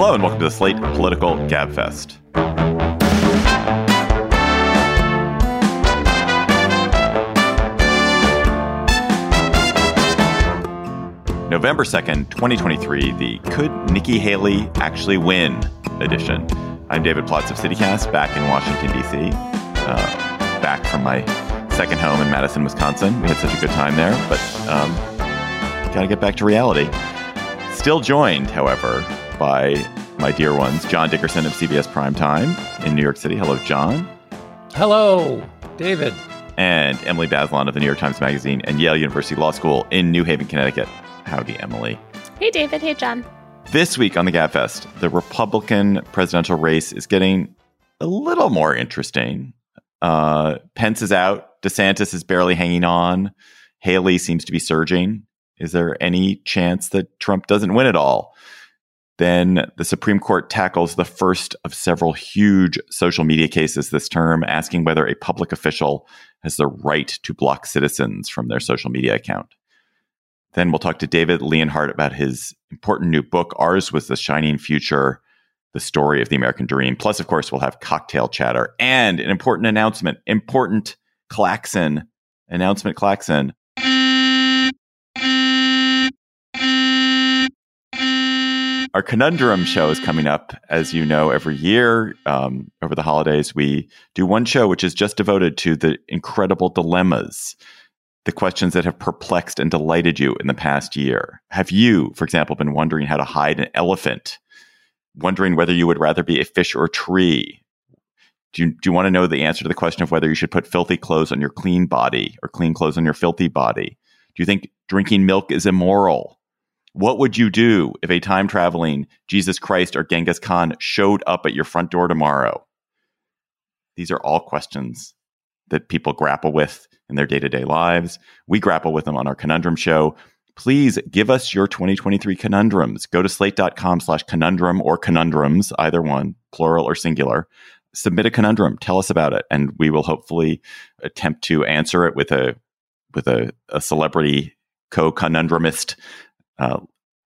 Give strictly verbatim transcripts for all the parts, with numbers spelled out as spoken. Hello and welcome to the Slate Political Gabfest. November second, twenty twenty-three, the Could Nikki Haley Actually Win edition. I'm David Plotz of CityCast, back in Washington, D C, uh, back from my second home in Madison, Wisconsin. We had such a good time there, but um, got to get back to reality. Still joined, however, by my dear ones, John Dickerson of C B S Primetime in New York City. Hello, John. Hello, David. And Emily Bazelon of the New York Times Magazine and Yale University Law School in New Haven, Connecticut. Howdy, Emily. Hey, David. Hey, John. This week on the Gabfest, the Republican presidential race is getting a little more interesting. Uh, Pence is out. DeSantis is barely hanging on. Haley seems to be surging. Is there any chance that Trump doesn't win it all? Then the Supreme Court tackles the first of several huge social media cases this term, asking whether a public official has the right to block citizens from their social media account. Then we'll talk to David Leonhardt about his important new book, Ours Was the Shining Future: The Story of the American Dream. Plus, of course, we'll have cocktail chatter and an important announcement, important klaxon, announcement klaxon. Our Conundrum show is coming up, as you know, every year um, over the holidays. We do one show which is just devoted to the incredible dilemmas, the questions that have perplexed and delighted you in the past year. Have you, for example, been wondering how to hide an elephant? Wondering whether you would rather be a fish or a tree? Do you, do you want to know the answer to the question of whether you should put filthy clothes on your clean body or clean clothes on your filthy body? Do you think drinking milk is immoral? What would you do if a time-traveling Jesus Christ or Genghis Khan showed up at your front door tomorrow? These are all questions that people grapple with in their day-to-day lives. We grapple with them on our Conundrum show. Please give us your twenty twenty-three conundrums. Go to slate.com slash conundrum or conundrums, either one, plural or singular. Submit a conundrum. Tell us about it, and we will hopefully attempt to answer it with a with a, a celebrity co-conundrumist Uh,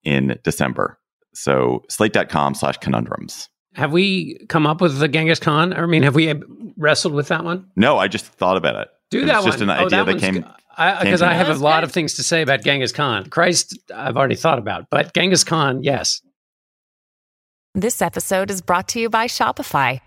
in December. So slate.com slash conundrums. Have we come up with the Genghis Khan? I mean, have we wrestled with that one? No, I just thought about it. Do it that was one. Just an oh, idea that, that came. Because I, I have That's a lot good. of things to say about Genghis Khan. Christ, I've already thought about, but Genghis Khan, yes. This episode is brought to you by Shopify.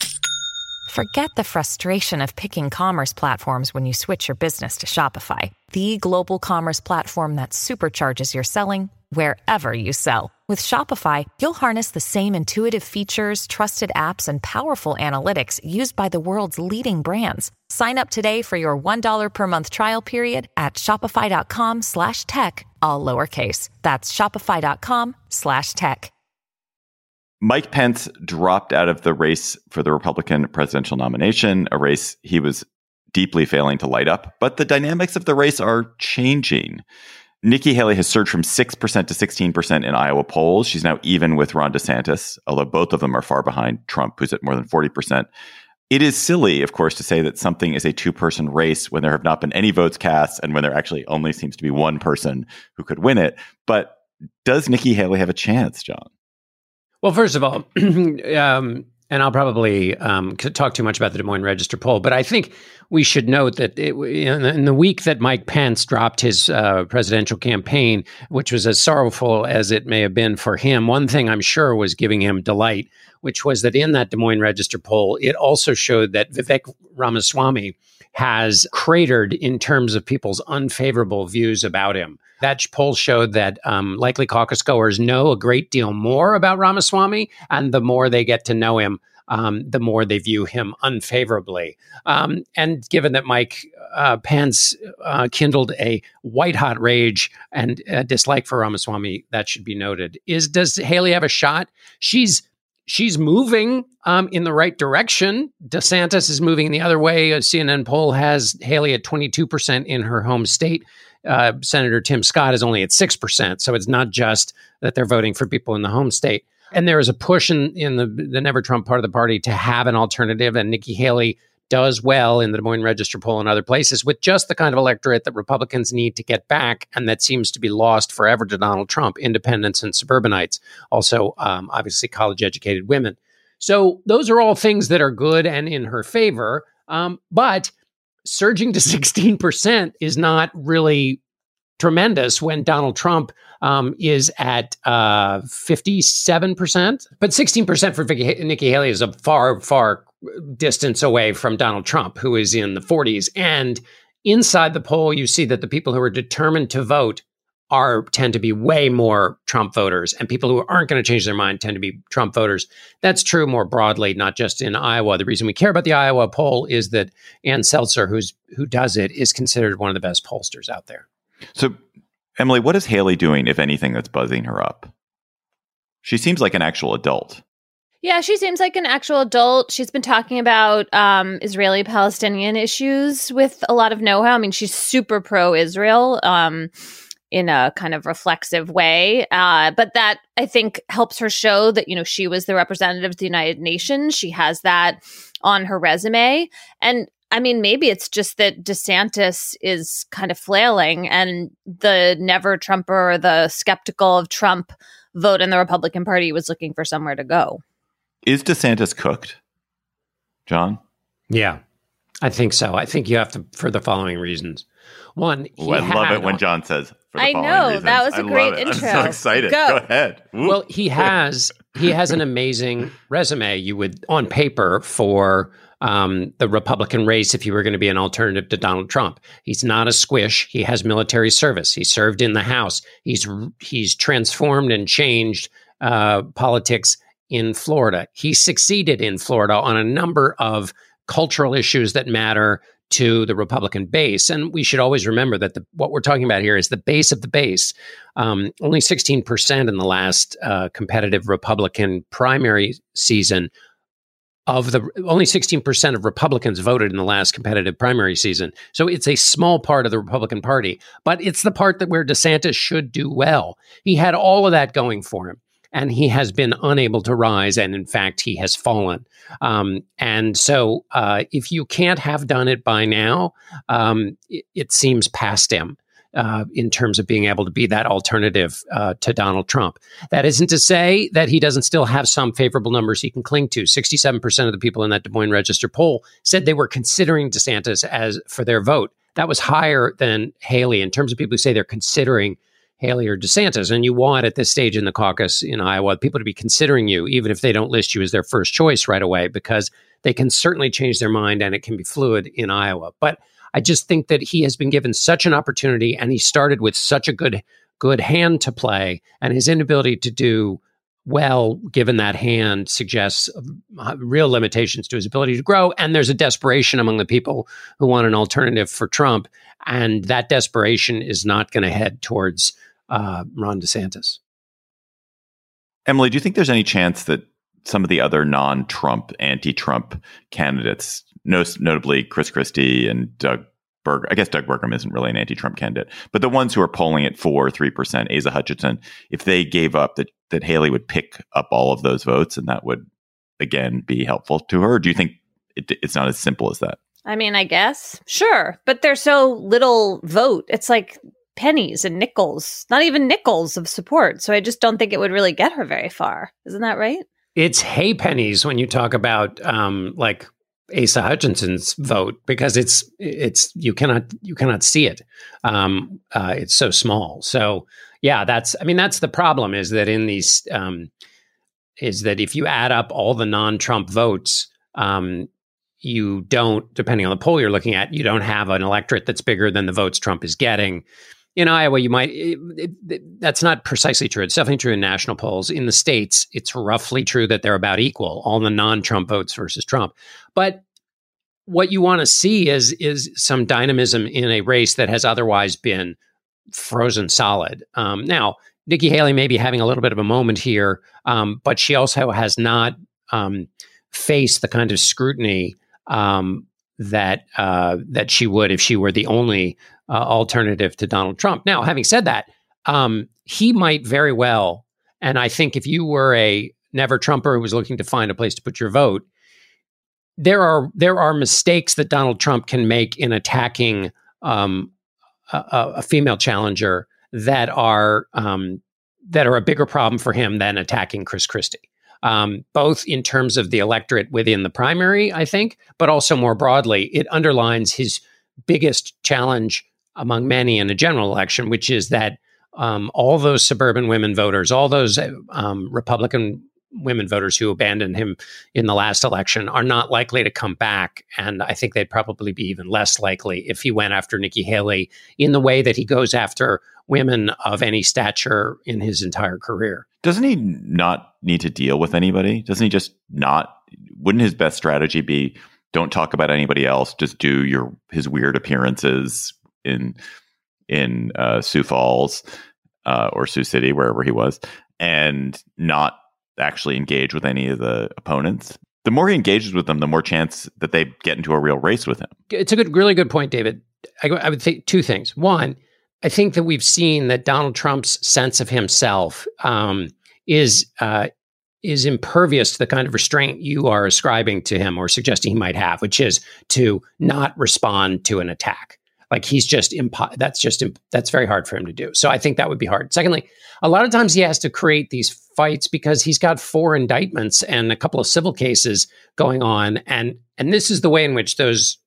Forget the frustration of picking commerce platforms when you switch your business to Shopify, the global commerce platform that supercharges your selling wherever you sell. With Shopify, you'll harness the same intuitive features, trusted apps, and powerful analytics used by the world's leading brands. Sign up today for your one dollar per month trial period at shopify.com slash tech, all lowercase. That's shopify.com slash tech. Mike Pence dropped out of the race for the Republican presidential nomination, a race he was deeply failing to light up. But the dynamics of the race are changing. Nikki Haley has surged from six percent to sixteen percent in Iowa polls. She's now even with Ron DeSantis, although both of them are far behind Trump, who's at more than forty percent. It is silly, of course, to say that something is a two-person race when there have not been any votes cast and when there actually only seems to be one person who could win it. But does Nikki Haley have a chance, John? Well, first of all, um, and I'll probably um, talk too much about the Des Moines Register poll, but I think we should note that it, in the week that Mike Pence dropped his uh, presidential campaign, which was as sorrowful as it may have been for him, one thing I'm sure was giving him delight, which was that in that Des Moines Register poll, it also showed that Vivek Ramaswamy has cratered in terms of people's unfavorable views about him. That poll showed that um, likely caucus goers know a great deal more about Ramaswamy, and the more they get to know him, um, the more they view him unfavorably. Um, and given that Mike uh, Pence uh, kindled a white-hot rage and uh, dislike for Ramaswamy, that should be noted. Is does Haley have a shot? She's She's moving um, in the right direction. DeSantis is moving the other way. A C N N poll has Haley at twenty-two percent in her home state. Uh, Senator Tim Scott is only at six percent. So it's not just that they're voting for people in the home state. And there is a push in, in the, the Never Trump part of the party to have an alternative. And Nikki Haley does well in the Des Moines Register poll and other places with just the kind of electorate that Republicans need to get back and that seems to be lost forever to Donald Trump, independents and suburbanites, also um, obviously college-educated women. So those are all things that are good and in her favor, um, but surging to sixteen percent is not really tremendous when Donald Trump um, is at uh, fifty-seven percent. But sixteen percent for Vicky, Nikki Haley is a far, far distance away from Donald Trump, who is in the forties. And inside the poll, you see that the people who are determined to vote are tend to be way more Trump voters, and people who aren't going to change their mind tend to be Trump voters. That's true more broadly, not just in Iowa. The reason we care about the Iowa poll is that Ann Seltzer, who's who does it, is considered one of the best pollsters out there. So, Emily, what is Haley doing, if anything, that's buzzing her up? She seems like an actual adult. Yeah, she seems like an actual adult. She's been talking about um, Israeli-Palestinian issues with a lot of know-how. I mean, she's super pro-Israel um, in a kind of reflexive way. Uh, but that, I think, helps her show that, you know, she was the representative of the United Nations. She has that on her resume. And I mean, maybe it's just that DeSantis is kind of flailing and the never Trumper or the skeptical of Trump vote in the Republican Party was looking for somewhere to go. Is DeSantis cooked, John? Yeah, I think so. I think you have to, for the following reasons. One, he Ooh, I had, love it when John says, for the I following know, reasons. That was a I great intro. I'm so excited. Go, go ahead. Ooh. Well, he has, he has an amazing resume, you would, on paper, for Um, the Republican race if you were going to be an alternative to Donald Trump. He's not a squish. He has military service. He served in the House. He's he's transformed and changed uh, politics in Florida. He succeeded in Florida on a number of cultural issues that matter to the Republican base. And we should always remember that the, what we're talking about here is the base of the base. Um, only sixteen percent in the last uh, competitive Republican primary season. Of the only sixteen percent of Republicans voted in the last competitive primary season. So it's a small part of the Republican Party, but it's the part that where DeSantis should do well. He had all of that going for him, and he has been unable to rise. And in fact, he has fallen. Um, and so uh, if you can't have done it by now, um, it, it seems past him uh, in terms of being able to be that alternative uh, to Donald Trump. That isn't to say that he doesn't still have some favorable numbers he can cling to. sixty-seven percent of the people in that Des Moines Register poll said they were considering DeSantis as for their vote. That was higher than Haley in terms of people who say they're considering Haley or DeSantis. And you want at this stage in the caucus in Iowa, people to be considering you, even if they don't list you as their first choice right away, because they can certainly change their mind and it can be fluid in Iowa. But I just think that he has been given such an opportunity and he started with such a good good hand to play, and his inability to do well, given that hand, suggests real limitations to his ability to grow. And there's a desperation among the people who want an alternative for Trump. And that desperation is not going to head towards uh, Ron DeSantis. Emily, do you think there's any chance that some of the other non-Trump, anti-Trump candidates, most notably Chris Christie and Doug Burgum — I guess Doug Burgum isn't really an anti-Trump candidate, but the ones who are polling at four, three percent, Asa Hutchinson — if they gave up, that that Haley would pick up all of those votes and that would, again, be helpful to her? Or do you think it, it's not as simple as that? I mean, I guess. Sure. But there's so little vote. It's like pennies and nickels, not even nickels of support. So I just don't think it would really get her very far. Isn't that right? It's hay pennies when you talk about um, like Asa Hutchinson's vote, because it's it's you cannot you cannot see it. Um, uh, it's so small. So yeah, that's I mean that's the problem, is that in these um, is that if you add up all the non-Trump votes, um, you don't, depending on the poll you're looking at, you don't have an electorate that's bigger than the votes Trump is getting. In Iowa, you might, it, it, that's not precisely true. It's definitely true in national polls. In the states, it's roughly true that they're about equal, all the non-Trump votes versus Trump. But what you want to see is, is some dynamism in a race that has otherwise been frozen solid. Um, now, Nikki Haley may be having a little bit of a moment here, um, but she also has not um, faced the kind of scrutiny um, that uh, that she would if she were the only Uh, alternative to Donald Trump. Now, having said that, um, he might very well, and I think if you were a never Trumper who was looking to find a place to put your vote, there are there are mistakes that Donald Trump can make in attacking um, a, a female challenger that are um, that are a bigger problem for him than attacking Chris Christie, um, both in terms of the electorate within the primary, I think, but also more broadly. It underlines his biggest challenge among many in a general election, which is that um, all those suburban women voters, all those um, Republican women voters who abandoned him in the last election are not likely to come back. And I think they'd probably be even less likely if he went after Nikki Haley in the way that he goes after women of any stature in his entire career. Doesn't he not need to deal with anybody? Doesn't he just not? Wouldn't his best strategy be don't talk about anybody else, just do your his weird appearances in in uh, Sioux Falls uh, or Sioux City, wherever he was, and not actually engage with any of the opponents? The more he engages with them, the more chance that they get into a real race with him. It's a good, really good point, David. I, I would say two things. One, I think that we've seen that Donald Trump's sense of himself um, is uh, is impervious to the kind of restraint you are ascribing to him or suggesting he might have, which is to not respond to an attack. Like he's just impo- that's just imp- that's very hard for him to do. So I think that would be hard. Secondly, a lot of times he has to create these fights because he's got four indictments and a couple of civil cases going on, and and this is the way in which those,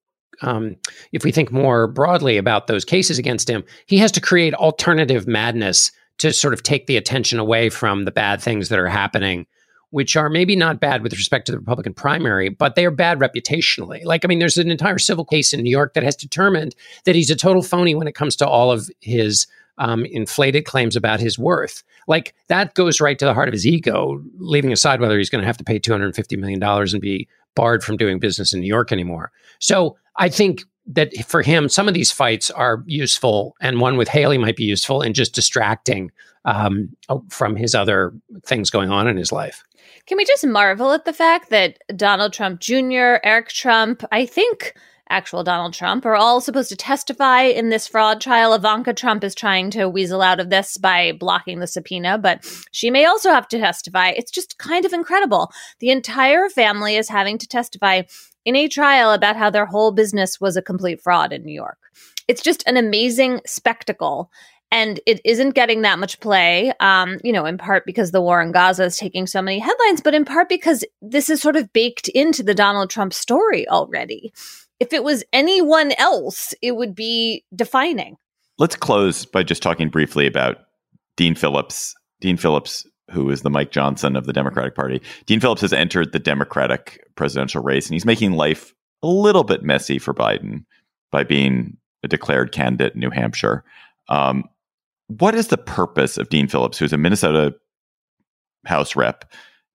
um, if we think more broadly about those cases against him, he has to create alternative madness to sort of take the attention away from the bad things that are happening, which are maybe not bad with respect to the Republican primary, but they are bad reputationally. Like, I mean, there's an entire civil case in New York that has determined that he's a total phony when it comes to all of his um, inflated claims about his worth. Like, that goes right to the heart of his ego, leaving aside whether he's going to have to pay two hundred fifty million dollars and be barred from doing business in New York anymore. So I think that for him, some of these fights are useful, and one with Haley might be useful in just distracting um, from his other things going on in his life. Can we just marvel at the fact that Donald Trump Junior, Eric Trump, I think actual Donald Trump, are all supposed to testify in this fraud trial? Ivanka Trump is trying to weasel out of this by blocking the subpoena, but she may also have to testify. It's just kind of incredible. The entire family is having to testify in a trial about how their whole business was a complete fraud in New York. It's just an amazing spectacle. And it isn't getting that much play, um, you know, in part because the war in Gaza is taking so many headlines, but in part because this is sort of baked into the Donald Trump story already. If it was anyone else, it would be defining. Let's close by just talking briefly about Dean Phillips. Dean Phillips, who is the Mike Johnson of the Democratic Party. Dean Phillips has entered the Democratic presidential race, and he's making life a little bit messy for Biden by being a declared candidate in New Hampshire. Um, What is the purpose of Dean Phillips, who's a Minnesota House rep?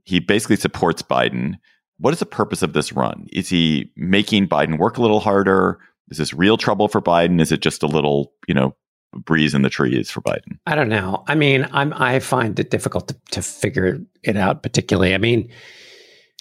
He basically supports Biden. What is the purpose of this run? Is he making Biden work a little harder? Is this real trouble for Biden? Is it just a little, you know, breeze in the trees for Biden? I don't know. I mean, I'm I find it difficult to, to figure it out particularly. I mean,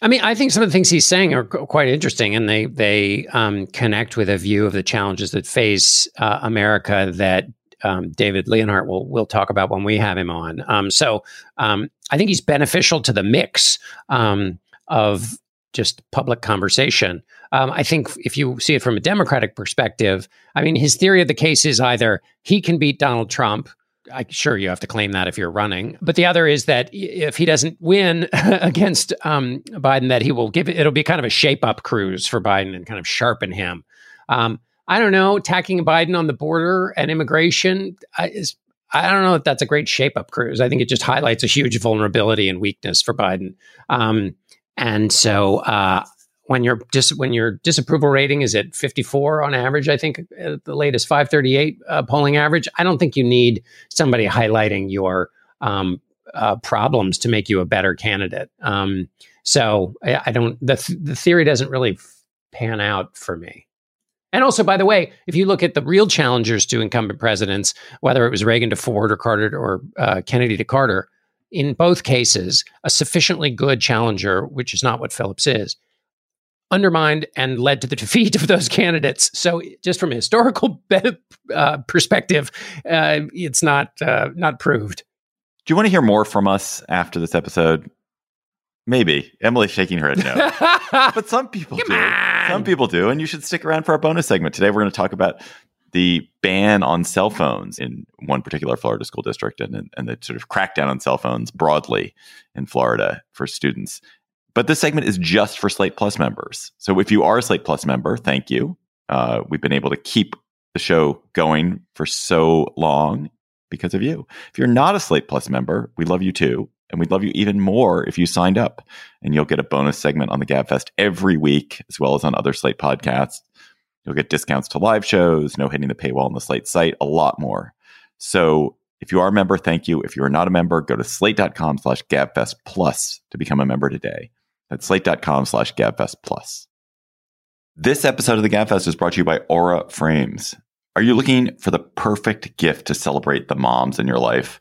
I mean, I think some of the things he's saying are quite interesting, and they they um, connect with a view of the challenges that face uh, America that Um, David Leonhardt will will talk about when we have him on. Um, so um, I think he's beneficial to the mix um, of just public conversation. Um, I think if you see it from a Democratic perspective, I mean, his theory of the case is either he can beat Donald Trump. I, sure, you have to claim that if you're running. But the other is that if he doesn't win against um, Biden, that he will give it. It'll be kind of a shape up cruise for Biden and kind of sharpen him. Um, I don't know, attacking Biden on the border and immigration, I, is, I don't know if that's a great shape-up cruise. I think it just highlights a huge vulnerability and weakness for Biden. Um, and so uh, when, your dis- when your disapproval rating is at fifty-four on average, I think uh, the latest five thirty-eight uh, polling average, I don't think you need somebody highlighting your um, uh, problems to make you a better candidate. Um, so I, I don't, the, th- the theory doesn't really f- pan out for me. And also, by the way, if you look at the real challengers to incumbent presidents, whether it was Reagan to Ford or Carter or uh, Kennedy to Carter, in both cases, a sufficiently good challenger, which is not what Phillips is, undermined and led to the defeat of those candidates. So just from a historical be- uh, perspective, uh, it's not uh, not proved. Do you want to hear more from us after this episode? Maybe. Emily's shaking her head no. But some people Come do. On. Some people do. And you should stick around for our bonus segment. Today, we're going to talk about the ban on cell phones in one particular Florida school district and, and the sort of crackdown on cell phones broadly in Florida for students. But this segment is just for Slate Plus members. So if you are a Slate Plus member, thank you. Uh, we've been able to keep the show going for so long because of you. If you're not a Slate Plus member, we love you too. And we'd love you even more if you signed up. And you'll get a bonus segment on the GabFest every week, as well as on other Slate podcasts. You'll get discounts to live shows, no hitting the paywall on the Slate site, a lot more. So if you are a member, thank you. If you are not a member, go to slate.com slash GabFest Plus to become a member today. That's slate.com slash GabFest Plus. This episode of the GabFest is brought to you by Aura Frames. Are you looking for the perfect gift to celebrate the moms in your life?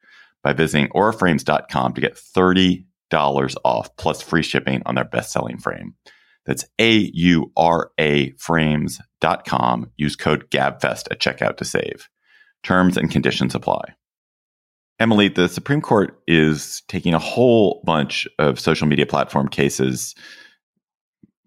by visiting aura frames dot com to get thirty dollars off plus free shipping on their best-selling frame. That's A U R A frames dot com. Use code GABFEST at checkout to save. Terms and conditions apply. Emily, the Supreme Court is taking a whole bunch of social media platform cases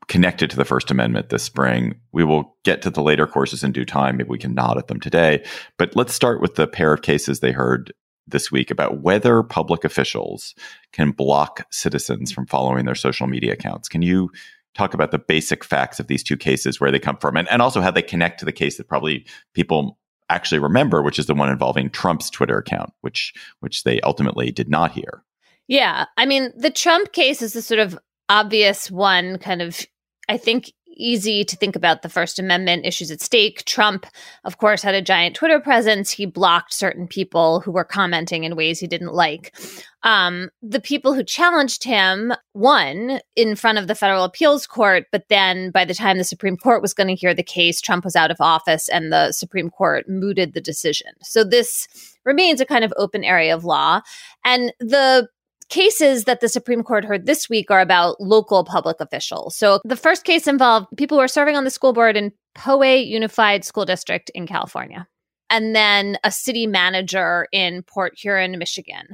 connected to the First Amendment this spring. We will get to the later courses in due time. Maybe we can nod at them today. But let's start with the pair of cases they heard this week about whether public officials can block citizens from following their social media accounts. Can you talk about the basic facts of these two cases, where they come from, and, and also how they connect to the case that probably people actually remember, which is the one involving Trump's Twitter account, which which they ultimately did not hear? Yeah. I mean, the Trump case is the sort of obvious one, kind of, I think, easy to think about the First Amendment issues at stake. Trump, of course, had a giant Twitter presence. He blocked certain people who were commenting in ways he didn't like. Um, the people who challenged him won in front of the federal appeals court, but then by the time the Supreme Court was going to hear the case, Trump was out of office and the Supreme Court mooted the decision. So this remains a kind of open area of law. And the cases that the Supreme Court heard this week are about local public officials. So the first case involved people who are serving on the school board in Poway Unified School District in California, and then a city manager in Port Huron, Michigan.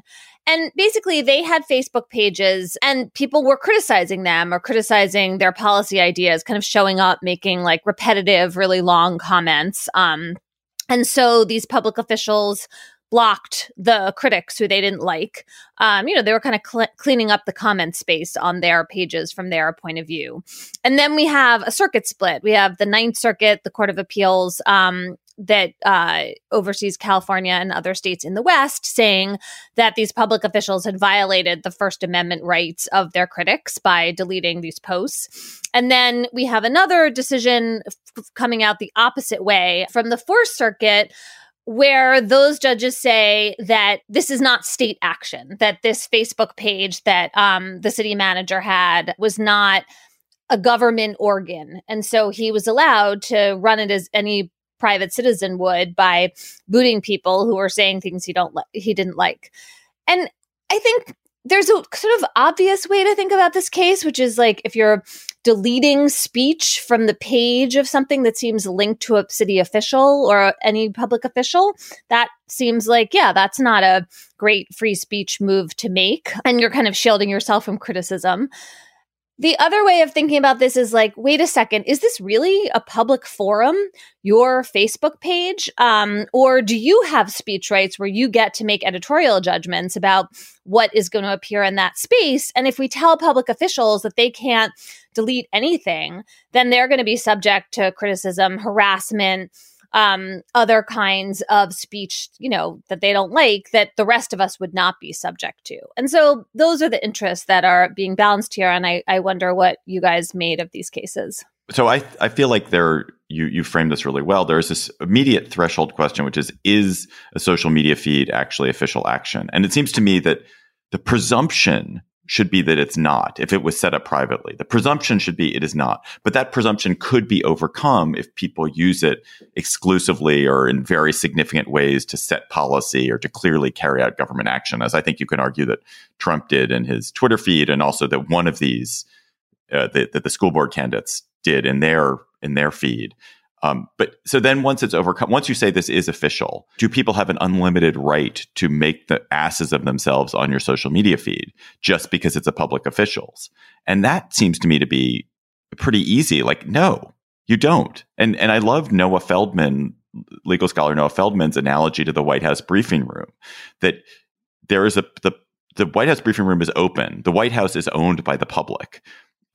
And basically, they had Facebook pages and people were criticizing them or criticizing their policy ideas, kind of showing up, making like repetitive, really long comments. Um, and so these public officials blocked the critics who they didn't like. Um, you know, they were kind of cl- cleaning up the comment space on their pages from their point of view. And then we have a circuit split. We have the Ninth Circuit, the Court of Appeals um, that uh, oversees California and other states in the West, saying that these public officials had violated the First Amendment rights of their critics by deleting these posts. And then we have another decision f- coming out the opposite way from the Fourth Circuit, where those judges say that this is not state action, that this Facebook page that um, the city manager had was not a government organ. And so he was allowed to run it as any private citizen would by booting people who were saying things he don't li- he didn't like. And I think there's a sort of obvious way to think about this case, which is like if you're deleting speech from the page of something that seems linked to a city official or any public official, that seems like, yeah, that's not a great free speech move to make. And you're kind of shielding yourself from criticism. The other way of thinking about this is like, wait a second, is this really a public forum, your Facebook page? Um, or do you have speech rights where you get to make editorial judgments about what is going to appear in that space? And if we tell public officials that they can't delete anything, then they're going to be subject to criticism, harassment, um, other kinds of speech, you know, that they don't like, that the rest of us would not be subject to. And so those are the interests that are being balanced here. And I, I wonder what you guys made of these cases. So I, I feel like there, you, you framed this really well. There is this immediate threshold question, which is, is a social media feed actually official action? And it seems to me that the presumption should be that it's not, if it was set up privately. The presumption should be it is not. But that presumption could be overcome if people use it exclusively or in very significant ways to set policy or to clearly carry out government action, as I think you can argue that Trump did in his Twitter feed, and also that one of these, uh, that the, the school board candidates did in their in their feed. Um, but so then once it's overcome, once you say this is official, do people have an unlimited right to make the asses of themselves on your social media feed just because it's a public official's? And that seems to me to be pretty easy. Like, no, you don't. And and I love Noah Feldman, legal scholar Noah Feldman's analogy to the White House briefing room, that there is a the the White House briefing room is open. The White House is owned by the public.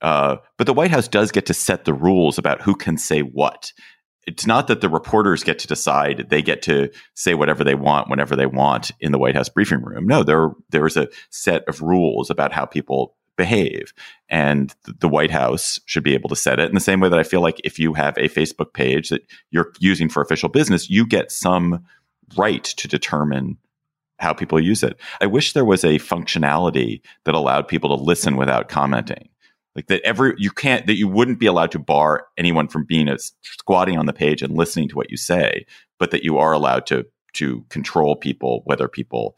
Uh, but the White House does get to set the rules about who can say what. It's not that the reporters get to decide. They get to say whatever they want, whenever they want in the White House briefing room. No, there there is a set of rules about how people behave. And the White House should be able to set it in the same way that I feel like if you have a Facebook page that you're using for official business, you get some right to determine how people use it. I wish there was a functionality that allowed people to listen without commenting. Like that every you can't that you wouldn't be allowed to bar anyone from being a, squatting on the page and listening to what you say, but that you are allowed to to control people, whether people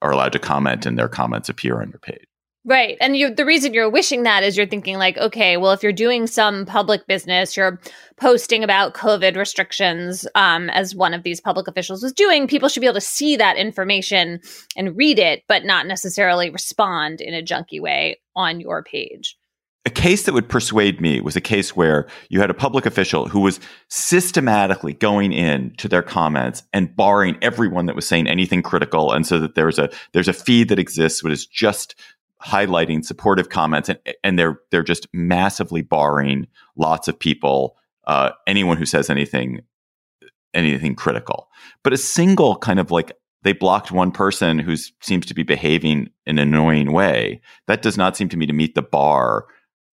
are allowed to comment and their comments appear on your page. Right. And you, the reason you're wishing that is you're thinking like, OK, well, if you're doing some public business, you're posting about COVID restrictions, um, as one of these public officials was doing, people should be able to see that information and read it, but not necessarily respond in a junky way on your page. A case that would persuade me was a case where you had a public official who was systematically going in to their comments and barring everyone that was saying anything critical. And so that there's a there's a feed that exists which is just highlighting supportive comments, and, and they're they're just massively barring lots of people, uh, anyone who says anything anything critical. But a single kind of like they blocked one person who seems to be behaving in an annoying way. That does not seem to me to meet the bar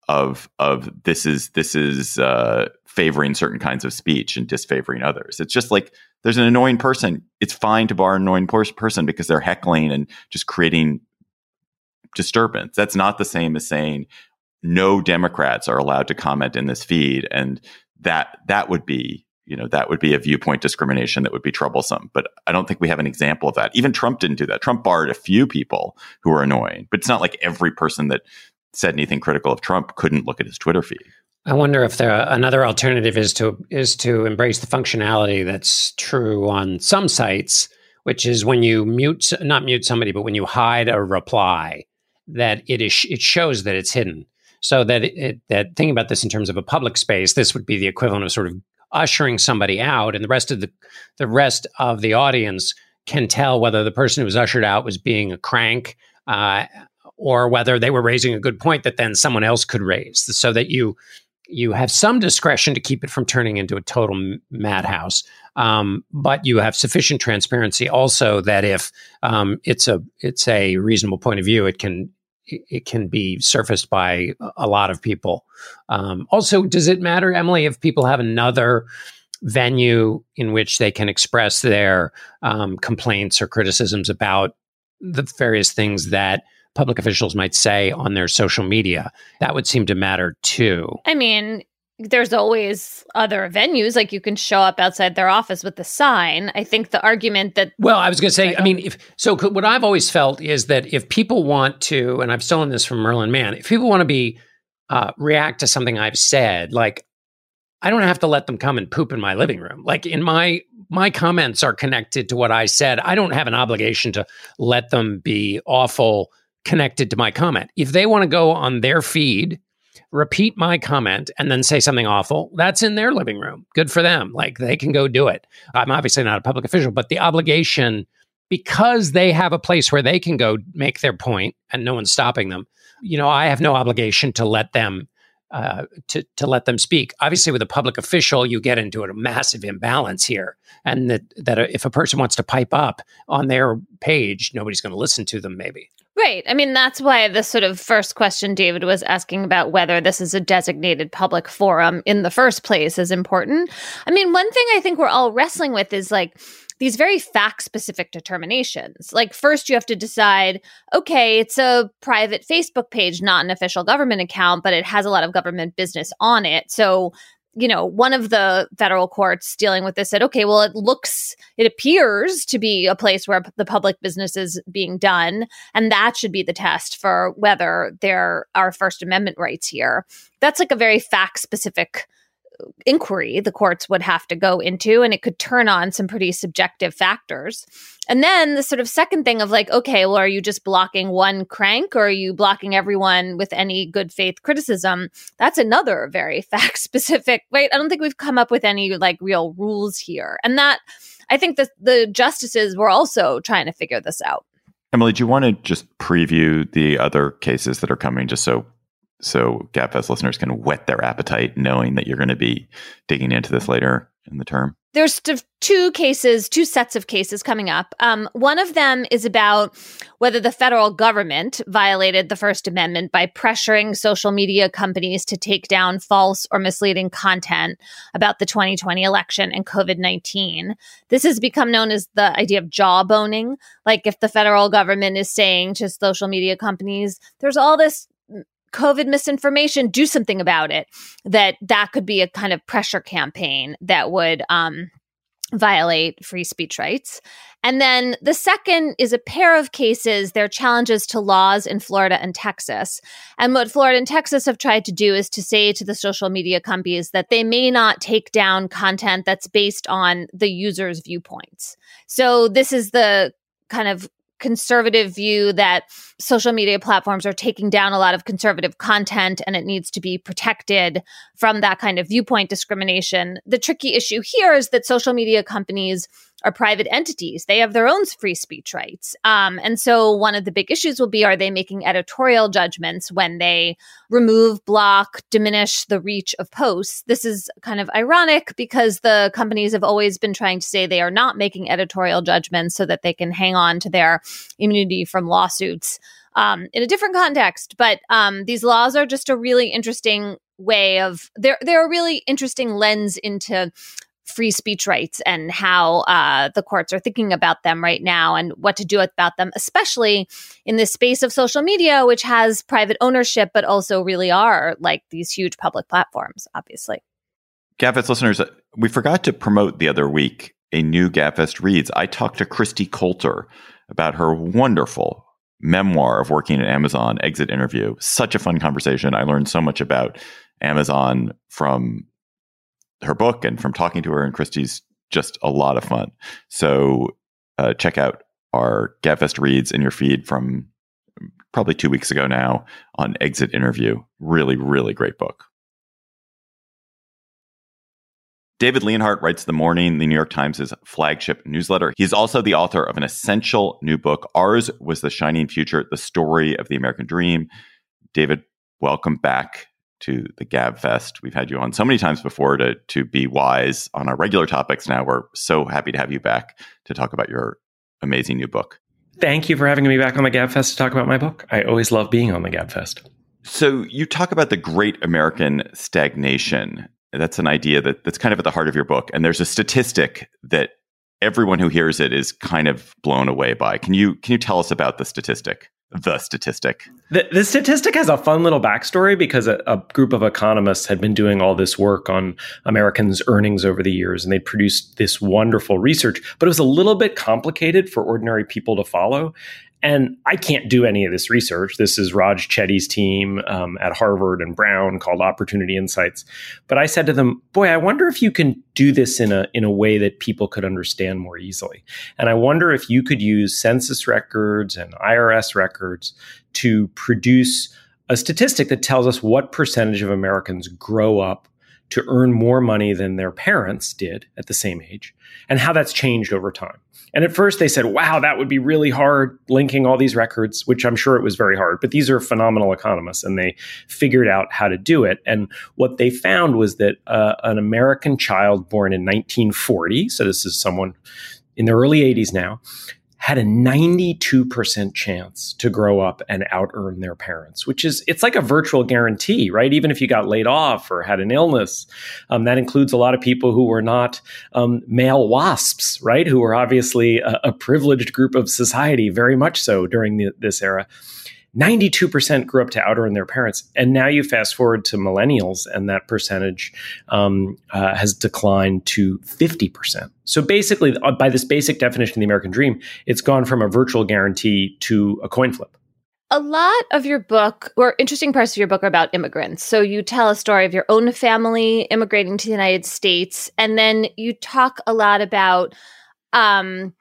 of of this is this is uh, favoring certain kinds of speech and disfavoring others. It's just like there's an annoying person. It's fine to bar an annoying person because they're heckling and just creating disturbance. That's not the same as saying no Democrats are allowed to comment in this feed, and that that would be you know that would be a viewpoint discrimination that would be troublesome. But I don't think we have an example of that. Even Trump didn't do that. Trump barred a few people who were annoying, but it's not like every person that said anything critical of Trump couldn't look at his Twitter feed. I wonder if there are, another alternative is to is to embrace the functionality that's true on some sites, which is when you mute, not mute somebody, but when you hide a reply, that it is it shows that it's hidden. So that it, that thinking about this in terms of a public space, this would be the equivalent of sort of ushering somebody out, and the rest of the the rest of the audience can tell whether the person who was ushered out was being a crank, Uh, or whether they were raising a good point that then someone else could raise, so that you you have some discretion to keep it from turning into a total madhouse. Um, but you have sufficient transparency also that if um, it's a it's a reasonable point of view, it can it can be surfaced by a lot of people. Um, also, does it matter, Emily, if people have another venue in which they can express their um, complaints or criticisms about the various things that public officials might say on their social media? That would seem to matter too. I mean, there's always other venues, like you can show up outside their office with a sign. I think the argument that... Well, I was going to say, I mean, if so what I've always felt is that if people want to, and I've stolen this from Merlin Mann, if people want to be, uh, react to something I've said, like, I don't have to let them come and poop in my living room. Like in my, my comments are connected to what I said. I don't have an obligation to let them be awful connected to my comment. If they want to go on their feed repeat my comment and then say something awful, that's in their living room. Good for them. Like, they can go do it. I'm obviously not a public official, but the obligation, because they have a place where they can go make their point and no one's stopping them, you know, I have no obligation to let them uh, to, to let them speak. Obviously, with a public official, you get into a massive imbalance here. And that, that if a person wants to pipe up on their page, nobody's going to listen to them, maybe. Right. I mean, that's why the sort of first question David was asking about whether this is a designated public forum in the first place is important. I mean, one thing I think we're all wrestling with is like these very fact-specific determinations. Like, first you have to decide, okay, it's a private Facebook page, not an official government account, but it has a lot of government business on it. So, you know, one of the federal courts dealing with this said, okay, well, it looks, it appears to be a place where the public business is being done, and that should be the test for whether there are First Amendment rights here. That's like a very fact-specific inquiry the courts would have to go into, and it could turn on some pretty subjective factors. And then the sort of second thing of like, okay, well, are you just blocking one crank, or are you blocking everyone with any good faith criticism? That's another very fact specific, right? I don't think we've come up with any like real rules here. And that, I think that the justices were also trying to figure this out. Emily, do you want to just preview the other cases that are coming, just so So GabFest listeners can whet their appetite knowing that you're going to be digging into this later in the term? There's two cases, two sets of cases coming up. Um, one of them is about whether the federal government violated the First Amendment by pressuring social media companies to take down false or misleading content about the twenty twenty election and COVID nineteen. This has become known as the idea of jawboning. Like, if the federal government is saying to social media companies, there's all this COVID misinformation, do something about it, that that could be a kind of pressure campaign that would um, violate free speech rights. And then the second is a pair of cases. They're challenges to laws in Florida and Texas. And what Florida and Texas have tried to do is to say to the social media companies that they may not take down content that's based on the user's viewpoints. So this is the kind of conservative view that social media platforms are taking down a lot of conservative content and it needs to be protected from that kind of viewpoint discrimination. The tricky issue here is that social media companies are private entities. They have their own free speech rights. Um, and so one of the big issues will be, are they making editorial judgments when they remove, block, diminish the reach of posts? This is kind of ironic because the companies have always been trying to say they are not making editorial judgments so that they can hang on to their immunity from lawsuits um, in a different context. But um, these laws are just a really interesting way of, they're, they're a really interesting lens into free speech rights and how uh, the courts are thinking about them right now and what to do about them, especially in this space of social media, which has private ownership, but also really are like these huge public platforms, obviously. GabFest listeners, we forgot to promote the other week a new GabFest Reads. I talked to Christy Coulter about her wonderful memoir of working at Amazon, Exit Interview. Such a fun conversation. I learned so much about Amazon from her book and from talking to her, and Christy's just a lot of fun. So uh, check out our GabFest Reads in your feed from probably two weeks ago now on Exit Interview. Really, really great book. David Leonhardt writes The Morning, The New York Times' flagship newsletter. He's also the author of an essential new book, Ours Was the Shining Future: The Story of the American Dream. David, welcome back to the GabFest. We've had you on so many times before to to be wise on our regular topics. Now we're so happy to have you back to talk about your amazing new book. Thank you for having me back on the GabFest to talk about my book. I always love being on the GabFest. So you talk about the great American stagnation. That's an idea that that's kind of at the heart of your book. And there's a statistic that everyone who hears it is kind of blown away by. Can you can you tell us about the statistic? The statistic. The, the statistic has a fun little backstory because a, a group of economists had been doing all this work on Americans' earnings over the years, and they produced this wonderful research, but it was a little bit complicated for ordinary people to follow. And I can't do any of this research. This is Raj Chetty's team um, at Harvard and Brown called Opportunity Insights. But I said to them, boy, I wonder if you can do this in a in a way that people could understand more easily. And I wonder if you could use census records and I R S records to produce a statistic that tells us what percentage of Americans grow up to earn more money than their parents did at the same age, and how that's changed over time. And at first they said, wow, that would be really hard linking all these records, which I'm sure it was very hard, but these are phenomenal economists and they figured out how to do it. And what they found was that uh, an American child born in nineteen forty, so this is someone in the early eighties now, had a ninety-two percent chance to grow up and out-earn their parents, which is, it's like a virtual guarantee, right? Even if you got laid off or had an illness, um, that includes a lot of people who were not um, male WASPs, right? Who were obviously a, a privileged group of society, very much so during the, this era. ninety-two percent grew up to out-earn their parents. And now you fast forward to millennials, and that percentage um, uh, has declined to fifty percent. So basically, by this basic definition of the American dream, it's gone from a virtual guarantee to a coin flip. A lot of your book, or interesting parts of your book, are about immigrants. So you tell a story of your own family immigrating to the United States, and then you talk a lot about um,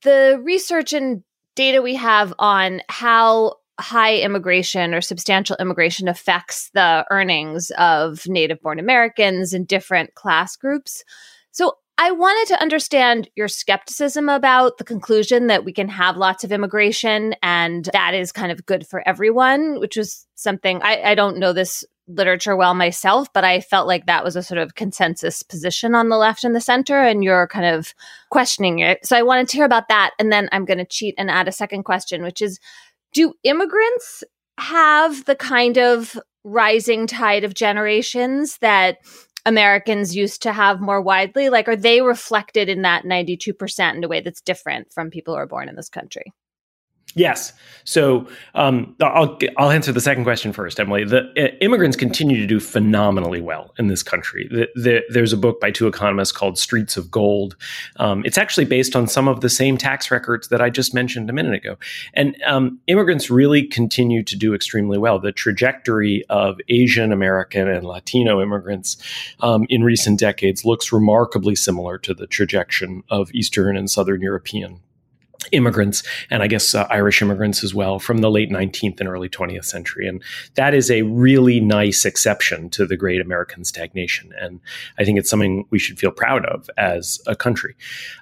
the research and data we have on how high immigration or substantial immigration affects the earnings of native-born Americans in different class groups. So I wanted to understand your skepticism about the conclusion that we can have lots of immigration and that is kind of good for everyone, which was something I, I don't know this literature well myself, but I felt like that was a sort of consensus position on the left and the center, and you're kind of questioning it. So I wanted to hear about that. And then I'm going to cheat and add a second question, which is, do immigrants have the kind of rising tide of generations that Americans used to have more widely? Like, are they reflected in that ninety-two percent in a way that's different from people who are born in this country? Yes. So um, I'll I'll answer the second question first, Emily. The uh, immigrants continue to do phenomenally well in this country. The, the, there's a book by two economists called Streets of Gold. Um, it's actually based on some of the same tax records that I just mentioned a minute ago. And um, immigrants really continue to do extremely well. The trajectory of Asian American and Latino immigrants um, in recent decades looks remarkably similar to the trajectory of Eastern and Southern European immigrants, and I guess uh, Irish immigrants as well, from the late nineteenth and early twentieth century. And that is a really nice exception to the great American stagnation. And I think it's something we should feel proud of as a country.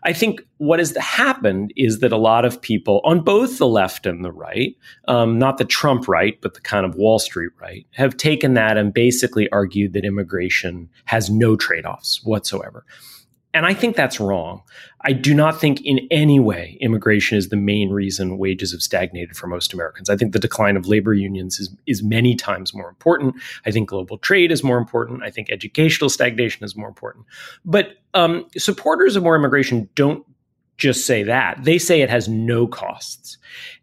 I think what has happened is that a lot of people on both the left and the right, um, not the Trump right, but the kind of Wall Street right, have taken that and basically argued that immigration has no trade-offs whatsoever. And I think that's wrong. I do not think in any way immigration is the main reason wages have stagnated for most Americans. I think the decline of labor unions is, is many times more important. I think global trade is more important. I think educational stagnation is more important. But um, supporters of more immigration don't just say that. They say it has no costs.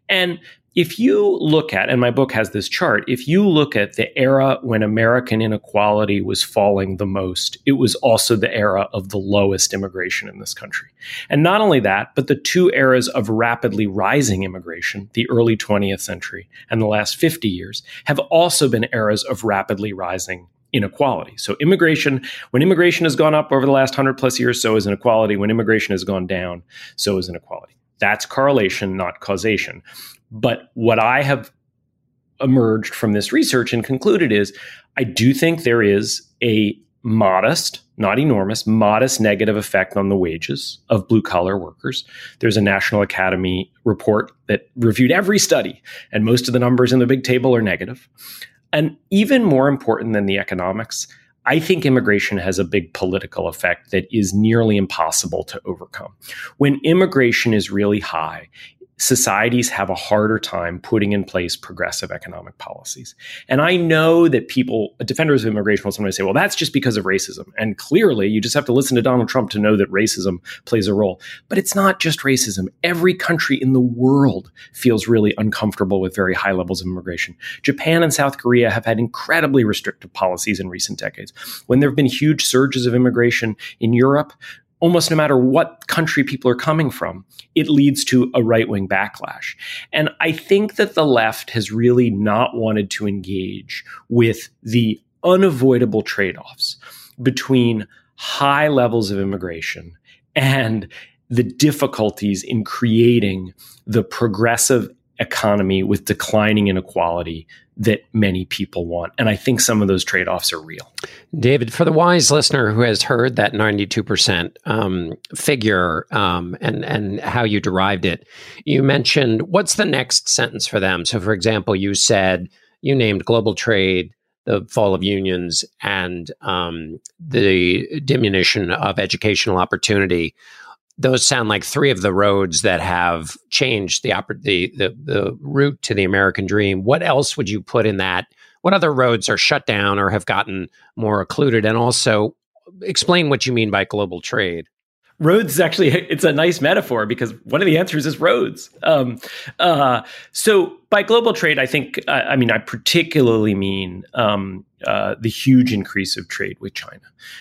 And if you look at, and my book has this chart, if you look at the era when American inequality was falling the most, it was also the era of the lowest immigration in this country. And not only that, but the two eras of rapidly rising immigration, the early twentieth century and the last fifty years, have also been eras of rapidly rising inequality. So immigration, when immigration has gone up over the last one hundred plus years, so has inequality. When immigration has gone down, so is inequality. That's correlation, not causation. But what I have emerged from this research and concluded is I do think there is a modest, not enormous, modest negative effect on the wages of blue-collar workers. There's a National Academy report that reviewed every study, and most of the numbers in the big table are negative. And even more important than the economics, I think immigration has a big political effect that is nearly impossible to overcome. When immigration is really high, societies have a harder time putting in place progressive economic policies. And I know that people, defenders of immigration, will sometimes say, well, that's just because of racism. And clearly, you just have to listen to Donald Trump to know that racism plays a role. But it's not just racism. Every country in the world feels really uncomfortable with very high levels of immigration. Japan and South Korea have had incredibly restrictive policies in recent decades. When there have been huge surges of immigration in Europe, almost no matter what country people are coming from, it leads to a right-wing backlash. And I think that the left has really not wanted to engage with the unavoidable trade-offs between high levels of immigration and the difficulties in creating the progressive economy with declining inequality that many people want. And I think some of those trade-offs are real. David, for the wise listener who has heard that ninety-two percent um, figure um, and, and how you derived it, you mentioned what's the next sentence for them? So, for example, you said you named global trade, the fall of unions, and um, the diminution of educational opportunity. Those sound like three of the roads that have changed the, oper- the the the route to the American dream. What else would you put in that? What other roads are shut down or have gotten more occluded? And also explain what you mean by global trade. Roads is actually, it's a nice metaphor because one of the answers is roads. Um, uh, so by global trade, I think, I, I mean, I particularly mean um, uh, the huge increase of trade with China.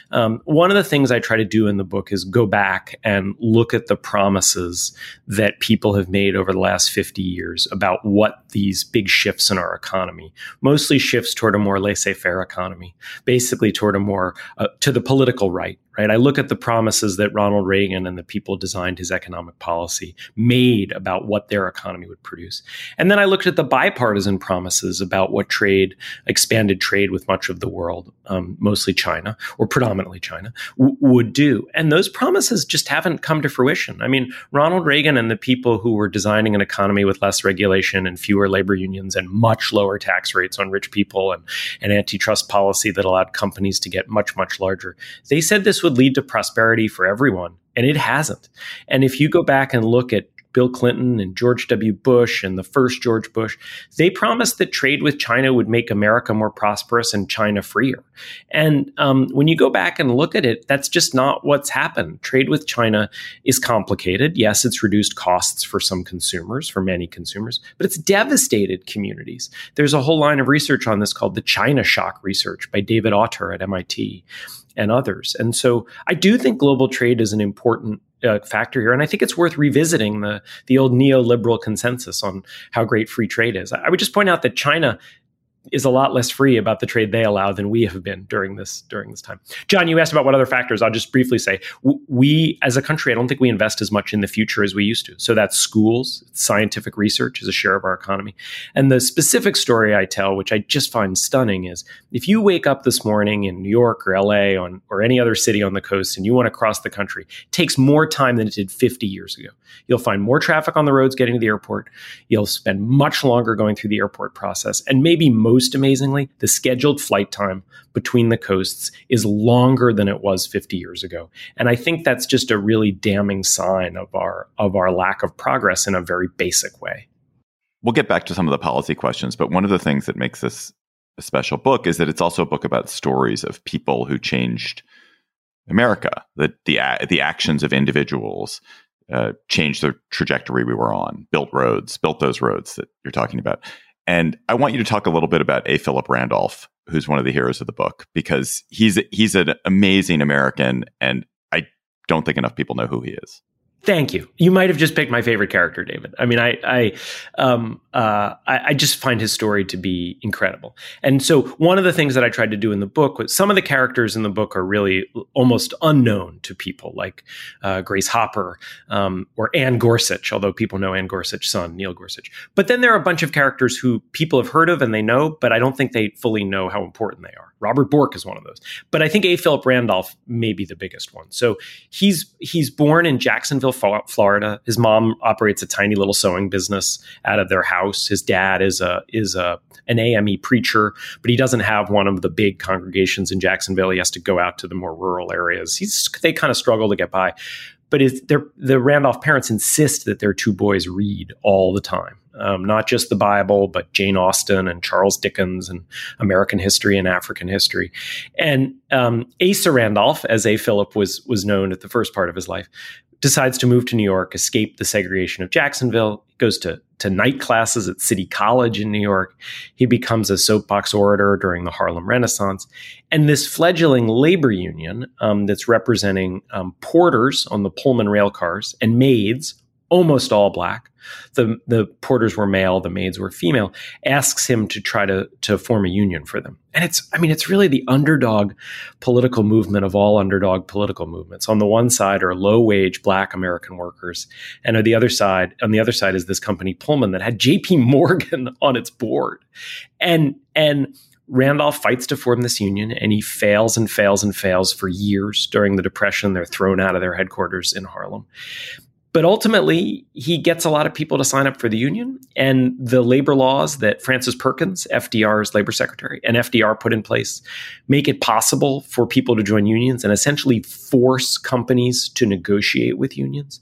Um, one of the things I try to do in the book is go back and look at the promises that people have made over the last fifty years about what these big shifts in our economy, mostly shifts toward a more laissez-faire economy, basically toward a more, uh, to the political right. Right, I look at the promises that Ronald Reagan and the people who designed his economic policy made about what their economy would produce. And then I looked at the bipartisan promises about what trade, expanded trade with much of the world, um, mostly China, or predominantly China, w- would do. And those promises just haven't come to fruition. I mean, Ronald Reagan and the people who were designing an economy with less regulation and fewer labor unions and much lower tax rates on rich people and an antitrust policy that allowed companies to get much, much larger, they said this was would lead to prosperity for everyone, and it hasn't. And if you go back and look at Bill Clinton and George W. Bush and the first George Bush, they promised that trade with China would make America more prosperous and China freer. And um, when you go back and look at it, that's just not what's happened. Trade with China is complicated. Yes, it's reduced costs for some consumers, for many consumers, but it's devastated communities. There's a whole line of research on this called the China Shock Research by David Autor at M I T and others. And so I do think global trade is an important Uh, factor here. And I think it's worth revisiting the the old neoliberal consensus on how great free trade is. I would just point out that China is a lot less free about the trade they allow than we have been during this during this time. John, you asked about what other factors. I'll just briefly say, we as a country, I don't think we invest as much in the future as we used to. So that's schools, scientific research is a share of our economy. And the specific story I tell, which I just find stunning, is if you wake up this morning in New York or L A on, or any other city on the coast and you want to cross the country, it takes more time than it did fifty years ago. You'll find more traffic on the roads getting to the airport. You'll spend much longer going through the airport process. And maybe most amazingly, the scheduled flight time between the coasts is longer than it was fifty years ago. And I think that's just a really damning sign of our of our lack of progress in a very basic way. We'll get back to some of the policy questions, but one of the things that makes this a special book is that it's also a book about stories of people who changed America, that the, the actions of individuals uh, changed the trajectory we were on, built roads, built those roads that you're talking about. And I want you to talk a little bit about A. Philip Randolph, who's one of the heroes of the book, because he's he's an amazing American, and I don't think enough people know who he is. Thank you. You might have just picked my favorite character, David. I mean, I I, um, uh, I I just find his story to be incredible. And so one of the things that I tried to do in the book was some of the characters in the book are really almost unknown to people, like uh, Grace Hopper um, or Anne Gorsuch, although people know Anne Gorsuch's son, Neil Gorsuch. But then there are a bunch of characters who people have heard of and they know, but I don't think they fully know how important they are. Robert Bork is one of those. But I think A. Philip Randolph may be the biggest one. So he's he's born in Jacksonville, Florida. His mom operates a tiny little sewing business out of their house. His dad is a is a an A M E preacher, but he doesn't have one of the big congregations in Jacksonville. He has to go out to the more rural areas. He's they kind of struggle to get by. But it's, the Randolph parents insist that their two boys read all the time, um, not just the Bible, but Jane Austen and Charles Dickens and American history and African history. And um, Asa Randolph, as A. Philip was was known at the first part of his life, decides to move to New York, escape the segregation of Jacksonville, goes to, to night classes at City College in New York. He becomes a soapbox orator during the Harlem Renaissance. And this fledgling labor union um, that's representing um, porters on the Pullman rail cars and maids almost all black, the the porters were male, the maids were female, asks him to try to to form a union for them. And it's, I mean, it's really the underdog political movement of all underdog political movements. On the one side are low-wage black American workers, and on the other side, on the other side is this company Pullman that had J P Morgan on its board. And and Randolph fights to form this union, and he fails and fails and fails for years. During the Depression, they're thrown out of their headquarters in Harlem. But ultimately, he gets a lot of people to sign up for the union, and the labor laws that Francis Perkins, F D R's labor secretary, and F D R put in place make it possible for people to join unions and essentially force companies to negotiate with unions.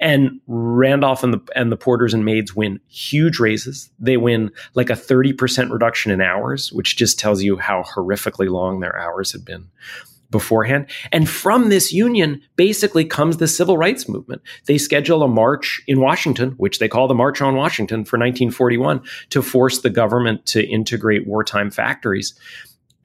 And Randolph and the and the porters and maids win huge raises. They win like a thirty percent reduction in hours, which just tells you how horrifically long their hours had been beforehand. And from this union basically comes the civil rights movement. They schedule a march in Washington, which they call the March on Washington for nineteen forty-one, to force the government to integrate wartime factories.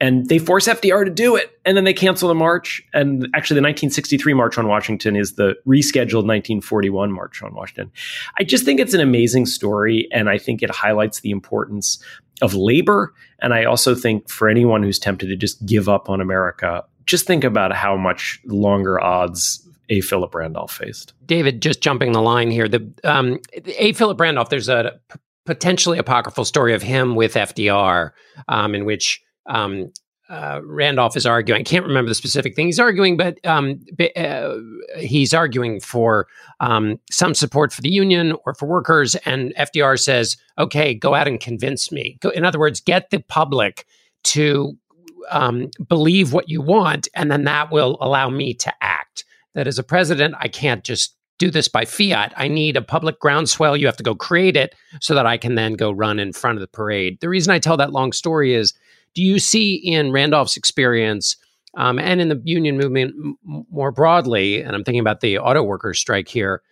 And they force F D R to do it. And then they cancel the march. And actually, the nineteen sixty-three March on Washington is the rescheduled nineteen forty-one March on Washington. I just think it's an amazing story. And I think it highlights the importance of labor. And I also think for anyone who's tempted to just give up on America, just think about how much longer odds A. Philip Randolph faced. David, just jumping the line here, the um, A. Philip Randolph, there's a p- potentially apocryphal story of him with F D R um, in which um, uh, Randolph is arguing, I can't remember the specific thing he's arguing, but um, b- uh, he's arguing for um, some support for the union or for workers. And F D R says, okay, go out and convince me. Go, in other words, get the public to Um, believe what you want, and then that will allow me to act. That as a president, I can't just do this by fiat. I need a public groundswell. You have to go create it so that I can then go run in front of the parade. The reason I tell that long story is, do you see in Randolph's experience um, and in the union movement m- more broadly, and I'm thinking about the auto workers strike here,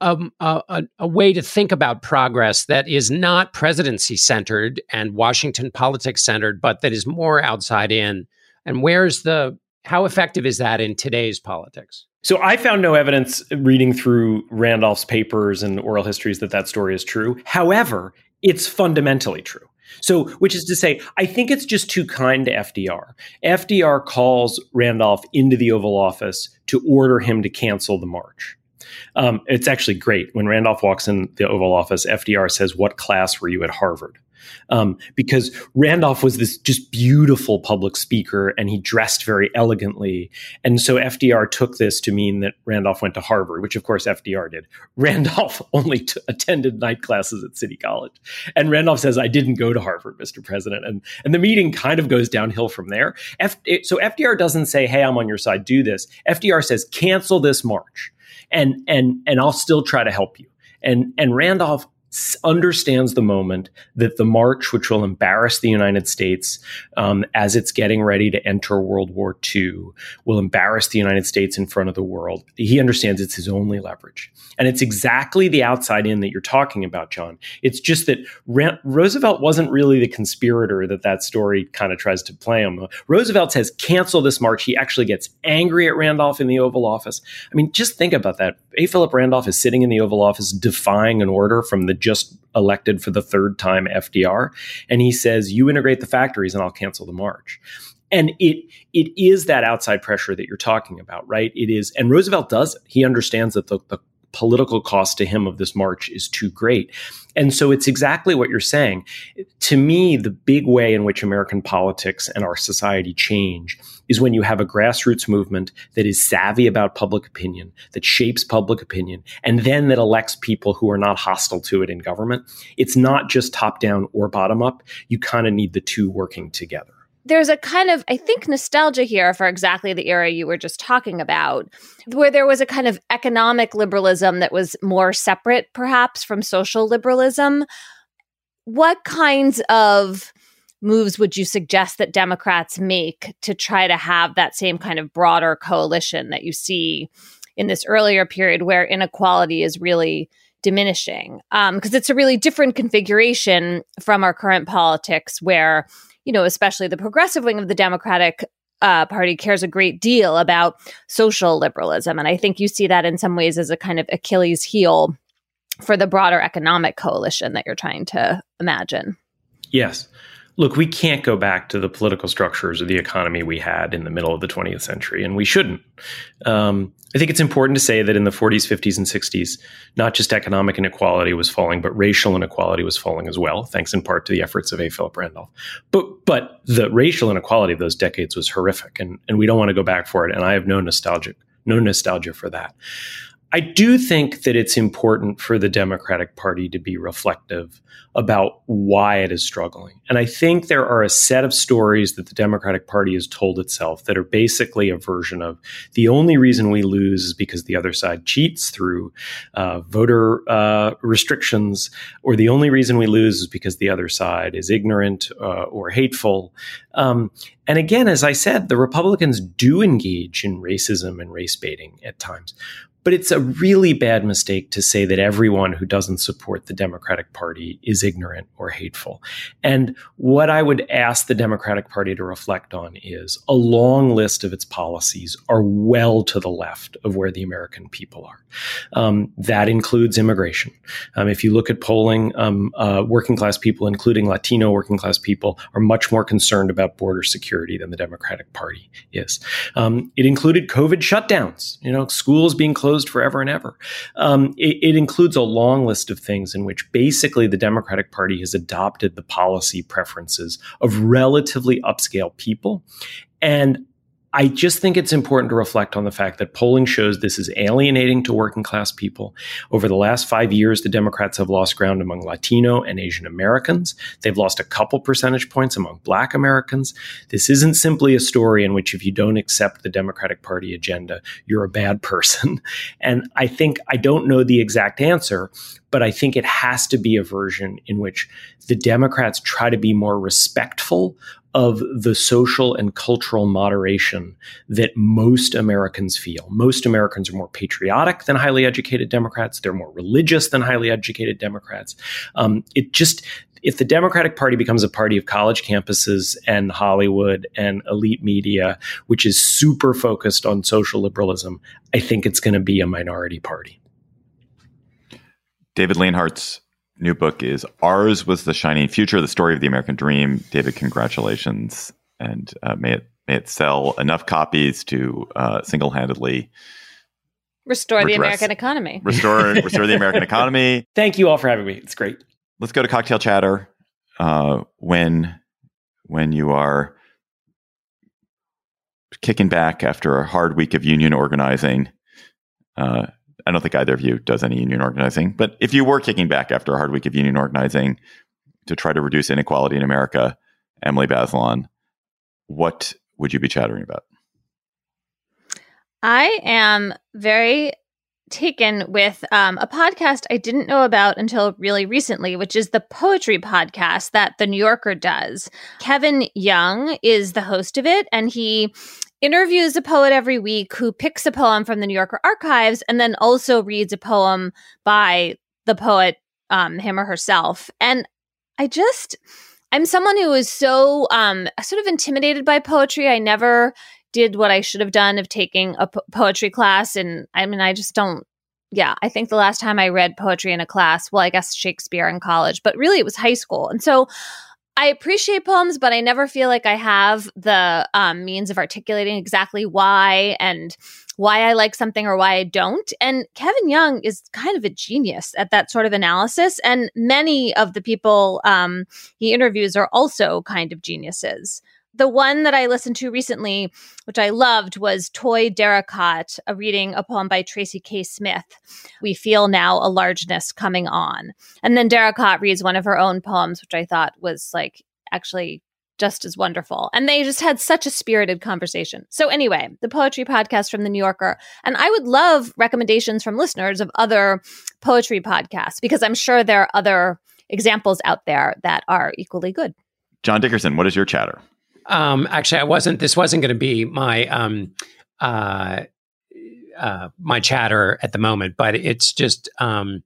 Um, a, a, a way to think about progress that is not presidency-centered and Washington politics-centered, but that is more outside in? And where's the, how effective is that in today's politics? So I found no evidence reading through Randolph's papers and oral histories that that story is true. However, it's fundamentally true. So, which is to say, I think it's just too kind to F D R. F D R calls Randolph into the Oval Office to order him to cancel the march. Um, it's actually great. When Randolph walks in the Oval Office, F D R says, "What class were you at Harvard?" Um, because Randolph was this just beautiful public speaker, and he dressed very elegantly. And so F D R took this to mean that Randolph went to Harvard, which of course F D R did. Randolph only t- attended night classes at City College. And Randolph says, "I didn't go to Harvard, Mister President." And, and the meeting kind of goes downhill from there. F- so F D R doesn't say, "Hey, I'm on your side, do this." F D R says, "Cancel this march. And and and I'll still try to help you." And and Randolph understands the moment that the march, which will embarrass the United States um, as it's getting ready to enter World War Two, will embarrass the United States in front of the world. He understands it's his only leverage. And it's exactly the outside in that you're talking about, John. It's just that Ra- Roosevelt wasn't really the conspirator that that story kind of tries to play him. Roosevelt says, "Cancel this march." He actually gets angry at Randolph in the Oval Office. I mean, just think about that. A. Philip Randolph is sitting in the Oval Office defying an order from the just elected for the third time F D R. And he says, "You integrate the factories and I'll cancel the march." And it it is that outside pressure that you're talking about, right? It is. And Roosevelt does it. He understands that the, the political cost to him of this march is too great. And so it's exactly what you're saying. To me, the big way in which American politics and our society change is when you have a grassroots movement that is savvy about public opinion, that shapes public opinion, and then that elects people who are not hostile to it in government. It's not just top down or bottom up. You kind of need the two working together. There's a kind of, I think, nostalgia here for exactly the era you were just talking about, where there was a kind of economic liberalism that was more separate, perhaps, from social liberalism. What kinds of moves would you suggest that Democrats make to try to have that same kind of broader coalition that you see in this earlier period where inequality is really diminishing? Um, because it's a really different configuration from our current politics where, you know, especially the progressive wing of the Democratic uh, Party cares a great deal about social liberalism. And I think you see that in some ways as a kind of Achilles heel for the broader economic coalition that you're trying to imagine. Yes. Look, we can't go back to the political structures of the economy we had in the middle of the twentieth century, and we shouldn't. Um, I think it's important to say that in the forties, fifties, and sixties, not just economic inequality was falling, but racial inequality was falling as well, thanks in part to the efforts of A. Philip Randolph. But but the racial inequality of those decades was horrific, and, and we don't want to go back for it, and I have no nostalgia, no nostalgia for that. I do think that it's important for the Democratic Party to be reflective about why it is struggling. And I think there are a set of stories that the Democratic Party has told itself that are basically a version of the only reason we lose is because the other side cheats through uh, voter uh, restrictions, or the only reason we lose is because the other side is ignorant uh, or hateful. Um, and again, as I said, the Republicans do engage in racism and race baiting at times. But it's a really bad mistake to say that everyone who doesn't support the Democratic Party is ignorant or hateful. And what I would ask the Democratic Party to reflect on is a long list of its policies are well to the left of where the American people are. Um, that includes immigration. Um, if you look at polling, um, uh, working class people, including Latino working class people, are much more concerned about border security than the Democratic Party is. Um, it included COVID shutdowns, you know, schools being closed forever and ever. Um, it, it includes a long list of things in which basically the Democratic Party has adopted the policy preferences of relatively upscale people. And I just think it's important to reflect on the fact that polling shows this is alienating to working class people. Over the last five years, the Democrats have lost ground among Latino and Asian Americans. They've lost a couple percentage points among Black Americans. This isn't simply a story in which if you don't accept the Democratic Party agenda, you're a bad person. And I think, I don't know the exact answer, but I think it has to be a version in which the Democrats try to be more respectful of the social and cultural moderation that most Americans feel. Most Americans are more patriotic than highly educated Democrats. They're more religious than highly educated Democrats. Um, it just, if the Democratic Party becomes a party of college campuses and Hollywood and elite media, which is super focused on social liberalism, I think it's going to be a minority party. David Leonhardt's new book is Ours Was the Shining Future: The Story of the American Dream. David, congratulations, and uh, may it may it sell enough copies to uh, single-handedly restore redress, the American economy. Restore, restore the American economy. Thank you all for having me. It's great. Let's go to cocktail chatter. Uh, when when you are kicking back after a hard week of union organizing. Uh, I don't think either of you does any union organizing, but if you were kicking back after a hard week of union organizing to try to reduce inequality in America, Emily Bazelon, what would you be chattering about? I am very taken with um, a podcast I didn't know about until really recently, which is the poetry podcast that The New Yorker does. Kevin Young is the host of it, and he interviews a poet every week who picks a poem from the New Yorker archives and then also reads a poem by the poet, um, him or herself. And I just, I'm someone who is so um, sort of intimidated by poetry. I never did what I should have done of taking a po- poetry class. And I mean, I just don't, yeah, I think the last time I read poetry in a class, well, I guess Shakespeare in college, but really it was high school. And so I appreciate poems, but I never feel like I have the um, means of articulating exactly why and why I like something or why I don't. And Kevin Young is kind of a genius at that sort of analysis. And many of the people um, he interviews are also kind of geniuses. The one that I listened to recently, which I loved, was Toy Derricotte, a reading a poem by Tracy K. Smith, We Feel Now a Largeness Coming On. And then Derricotte reads one of her own poems, which I thought was like actually just as wonderful. And they just had such a spirited conversation. So anyway, the poetry podcast from The New Yorker. And I would love recommendations from listeners of other poetry podcasts, because I'm sure there are other examples out there that are equally good. John Dickerson, what is your chatter? Um, actually, I wasn't. This wasn't going to be my um, uh, uh, my chatter at the moment, but it's just um,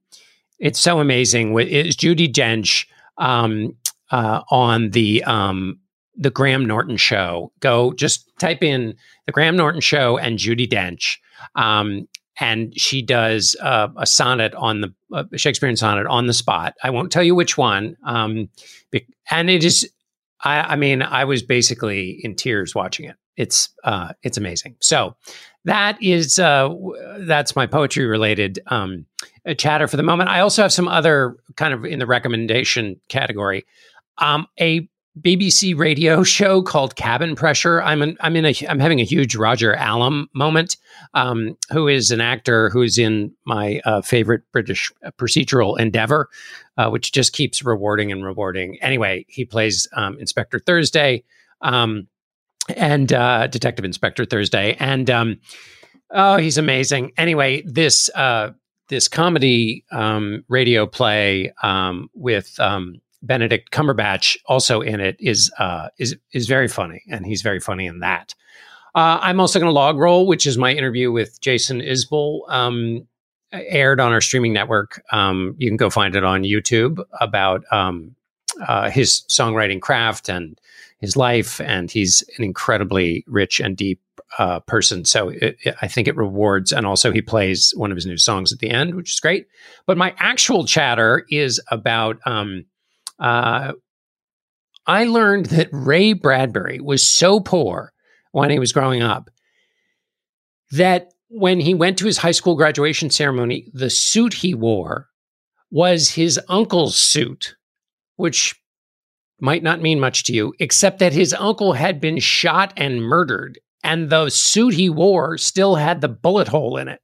it's so amazing. It's Judi Dench um, uh, on the um, the Graham Norton show, go just type in the Graham Norton show and Judi Dench. Um, and she does uh, a sonnet on the uh, Shakespearean sonnet on the spot. I won't tell you which one. Um, and it is, I, I mean, I was basically in tears watching it. It's, uh, it's amazing. So that is, uh, that's my poetry related, um, chatter for the moment. I also have some other kind of in the recommendation category, um, a B B C radio show called Cabin Pressure. I'm an, I'm in a, I'm having a huge Roger Allam moment, um, who is an actor who's in my uh, favorite British procedural endeavor, uh, which just keeps rewarding and rewarding. Anyway, he plays, um, Inspector Thursday, um, and uh, Detective Inspector Thursday. And, um, oh, he's amazing. Anyway, this, uh, this comedy, um, radio play, um, with, um, Benedict Cumberbatch also in it is uh, is is very funny, and he's very funny in that. Uh, I'm also going to log roll, which is my interview with Jason Isbell, um, aired on our streaming network. Um, you can go find it on YouTube about um, uh, his songwriting craft and his life, and he's an incredibly rich and deep uh, person. So it, it, I think it rewards, and also he plays one of his new songs at the end, which is great. But my actual chatter is about. Um, Uh, I learned that Ray Bradbury was so poor when he was growing up that when he went to his high school graduation ceremony, the suit he wore was his uncle's suit, which might not mean much to you, except that his uncle had been shot and murdered, and the suit he wore still had the bullet hole in it.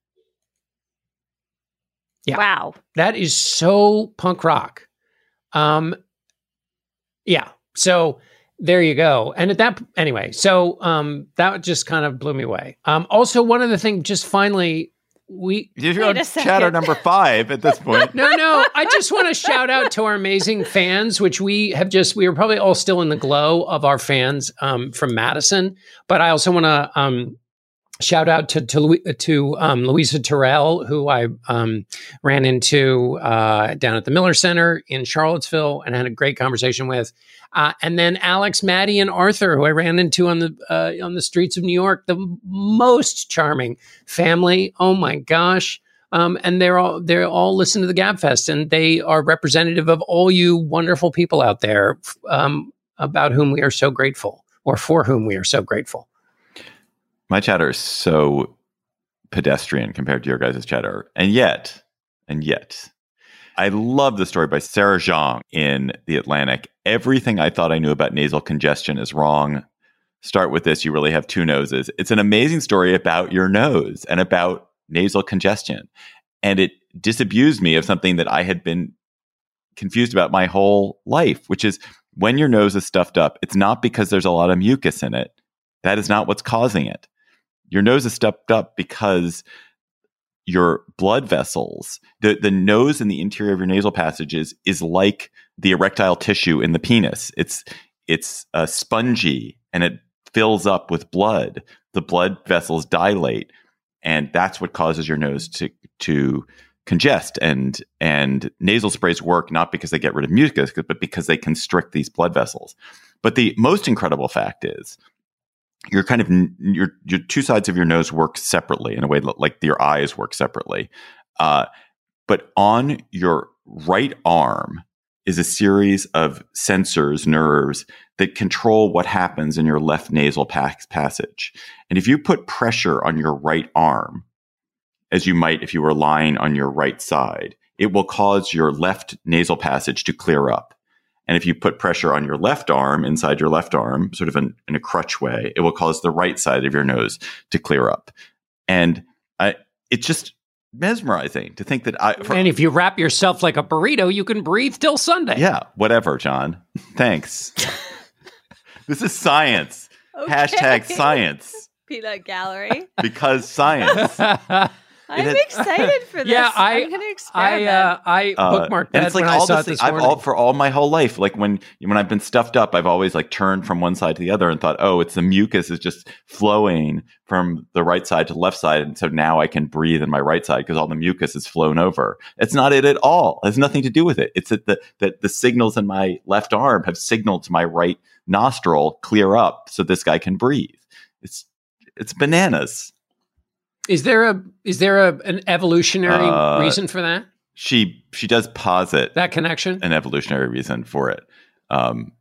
Yeah. Wow. That is so punk rock. Um, yeah, so there you go. And at that, anyway, so, um, that just kind of blew me away. Um, also one other thing, just finally, we, you're on chatter number five at this point. no, no, I just want to shout out to our amazing fans, which we have just, we were probably all still in the glow of our fans, um, from Madison, but I also want to, um, shout out to to, to um, Louisa Terrell, who I um, ran into uh, down at the Miller Center in Charlottesville and had a great conversation with. Uh, and then Alex, Maddie, and Arthur, who I ran into on the uh, on the streets of New York, the most charming family. Oh my gosh! Um, and they're all they're all listen to the Gabfest, and they are representative of all you wonderful people out there, um, about whom we are so grateful, or for whom we are so grateful. My chatter is so pedestrian compared to your guys' chatter. And yet, and yet, I love the story by Sarah Zhang in The Atlantic. Everything I thought I knew about nasal congestion is wrong. Start with this. You really have two noses. It's an amazing story about your nose and about nasal congestion. And it disabused me of something that I had been confused about my whole life, which is when your nose is stuffed up, it's not because there's a lot of mucus in it. That is not what's causing it. Your nose is stuffed up because your blood vessels, the, the nose and the interior of your nasal passages is like the erectile tissue in the penis. It's it's uh, spongy and it fills up with blood. The blood vessels dilate, and that's what causes your nose to to congest. And and nasal sprays work not because they get rid of mucus, but because they constrict these blood vessels. But the most incredible fact is, your kind of your your two sides of your nose work separately in a way like your eyes work separately, uh, but on your right arm is a series of sensors, nerves that control what happens in your left nasal pa- passage. And if you put pressure on your right arm, as you might if you were lying on your right side, it will cause your left nasal passage to clear up. And if you put pressure on your left arm, inside your left arm, sort of in, in a crutch way, it will cause the right side of your nose to clear up. And I, it's just mesmerizing to think that I... For, and if you wrap yourself like a burrito, you can breathe till Sunday. Yeah, whatever, John. Thanks. This is science. Okay. Hashtag science. Peanut gallery. Because science. I'm had, excited for this. Yeah, I, I'm going to experiment. I, uh, I bookmarked that uh, it's like when all I saw this, it this I've morning. All, for all my whole life, like when when I've been stuffed up, I've always like turned from one side to the other and thought, oh, it's the mucus is just flowing from the right side to the left side. And so now I can breathe in my right side because all the mucus is flown over. It's not it at all. It has nothing to do with it. It's that the, that the signals in my left arm have signaled to my right nostril clear up so this guy can breathe. It's it's bananas. Is there a is there a, an evolutionary uh, reason for that? She she does posit that connection, an evolutionary reason for it. Um,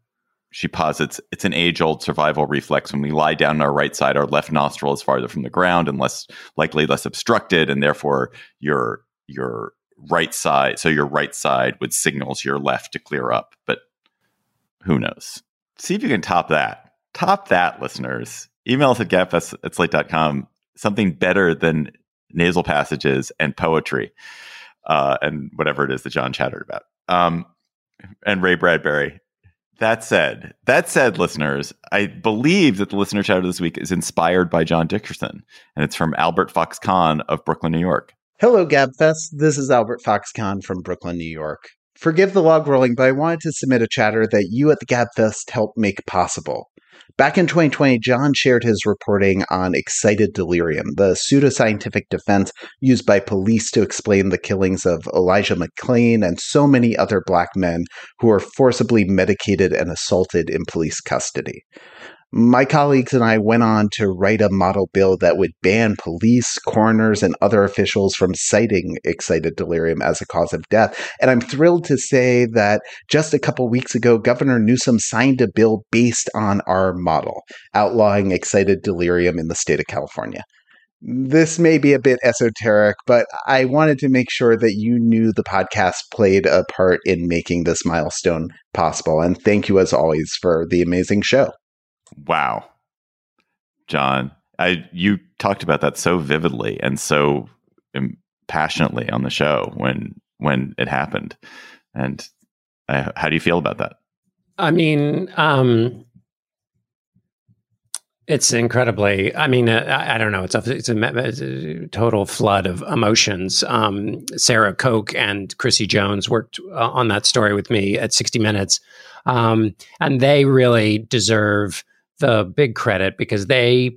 she posits it's an age-old survival reflex. When we lie down on our right side, our left nostril is farther from the ground and less likely less obstructed, and therefore your your right side. So your right side would signal to your left to clear up. But who knows? See if you can top that. Top that, listeners. Email us at gabfest at slate dot com. Something better than nasal passages and poetry uh, and whatever it is that John chattered about. Um, and Ray Bradbury. That said, that said, listeners, I believe that the listener chatter this week is inspired by John Dickerson, and it's from Albert Fox Kahn of Brooklyn, New York. Hello, Gabfest. This is Albert Fox Kahn from Brooklyn, New York. Forgive the log rolling, but I wanted to submit a chatter that you at the Gabfest helped make possible. Back in twenty twenty, John shared his reporting on excited delirium, the pseudoscientific defense used by police to explain the killings of Elijah McClain and so many other black men who were forcibly medicated and assaulted in police custody. My colleagues and I went on to write a model bill that would ban police, coroners, and other officials from citing excited delirium as a cause of death. And I'm thrilled to say that just a couple weeks ago, Governor Newsom signed a bill based on our model, outlawing excited delirium in the state of California. This may be a bit esoteric, but I wanted to make sure that you knew the podcast played a part in making this milestone possible. And thank you, as always, for the amazing show. Wow. John, I you talked about that so vividly and so um, passionately on the show when when it happened. And uh, how do you feel about that? I mean, um, it's incredibly, I mean, uh, I, I don't know. It's a, it's, a, it's a total flood of emotions. Um, Sarah Koch and Chrissy Jones worked uh, on that story with me at sixty minutes. Um, and they really deserve the big credit because they,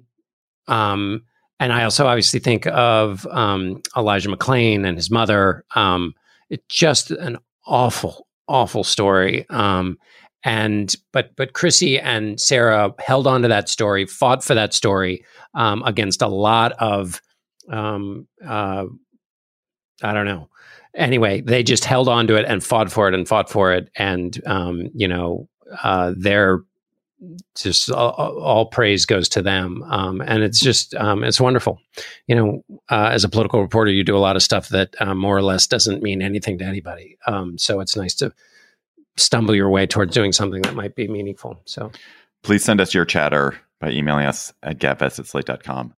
um, and I also obviously think of um, Elijah McClain and his mother. Um, it's just an awful, awful story. Um, and but but Chrissy and Sarah held on to that story, fought for that story um, against a lot of, um, uh, I don't know. Anyway, they just held on to it and fought for it and fought for it. And, um, you know, uh, they're. Just all, all praise goes to them. Um, and it's just, um, it's wonderful. You know, uh, as a political reporter, you do a lot of stuff that uh, more or less doesn't mean anything to anybody. Um, so it's nice to stumble your way towards doing something that might be meaningful. So please send us your chatter by emailing us at gabfest at slate dot com.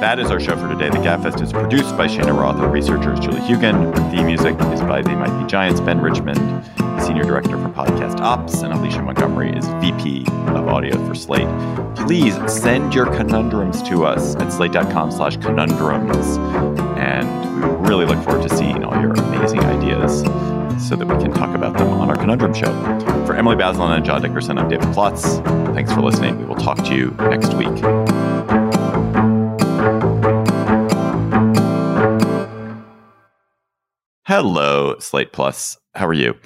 That is our show for today. The Gabfest is produced by Shana Roth and researchers Julie Hugan. The theme music is by They Might Be Giants' Ben Richmond, Senior Director for Podcast Ops, and Alicia Montgomery is V P of Audio for Slate. Please send your conundrums to us at slate dot com slash conundrums, and we really look forward to seeing all your amazing ideas so that we can talk about them on our Conundrum Show. For Emily Bazelon and John Dickerson, I'm David Plotz. Thanks for listening. We will talk to you next week. Hello, Slate Plus. How are you?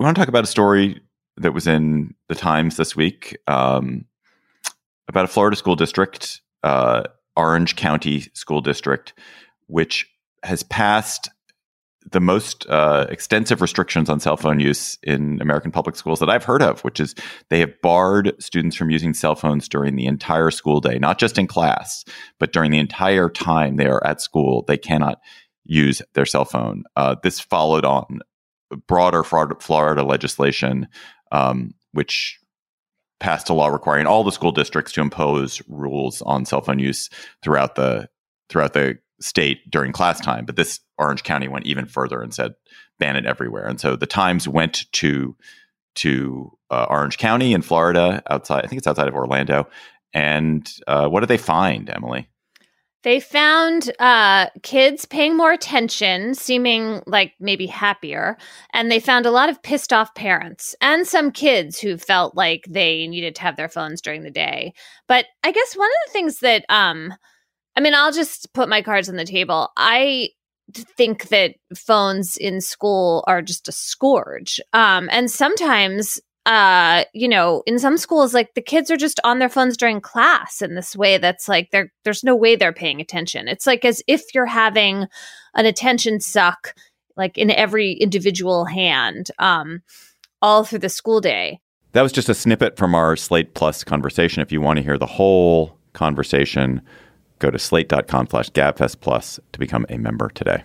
We want to talk about a story that was in the Times this week um, about a Florida school district, uh, Orange County School District, which has passed the most uh, extensive restrictions on cell phone use in American public schools that I've heard of, which is they have barred students from using cell phones during the entire school day, not just in class, but during the entire time they are at school. They cannot use their cell phone. Uh, this followed on broader Florida legislation, um, which passed a law requiring all the school districts to impose rules on cell phone use throughout the throughout the state during class time. But this Orange County went even further and said ban it everywhere. And so the Times went to to uh, Orange County in Florida, outside I think it's outside of Orlando. And uh, what did they find, Emily? They found uh, kids paying more attention, seeming like maybe happier, and they found a lot of pissed off parents and some kids who felt like they needed to have their phones during the day. But I guess one of the things that um, I mean, I'll just put my cards on the table. I think that phones in school are just a scourge. Um, and sometimes, uh, you know, in some schools, like the kids are just on their phones during class in this way that's like they're, there's no way they're paying attention. It's like as if you're having an attention suck like in every individual hand um, all through the school day. That was just a snippet from our Slate Plus conversation. If you want to hear the whole conversation, go to slate.com slash gabfest plus to become a member today.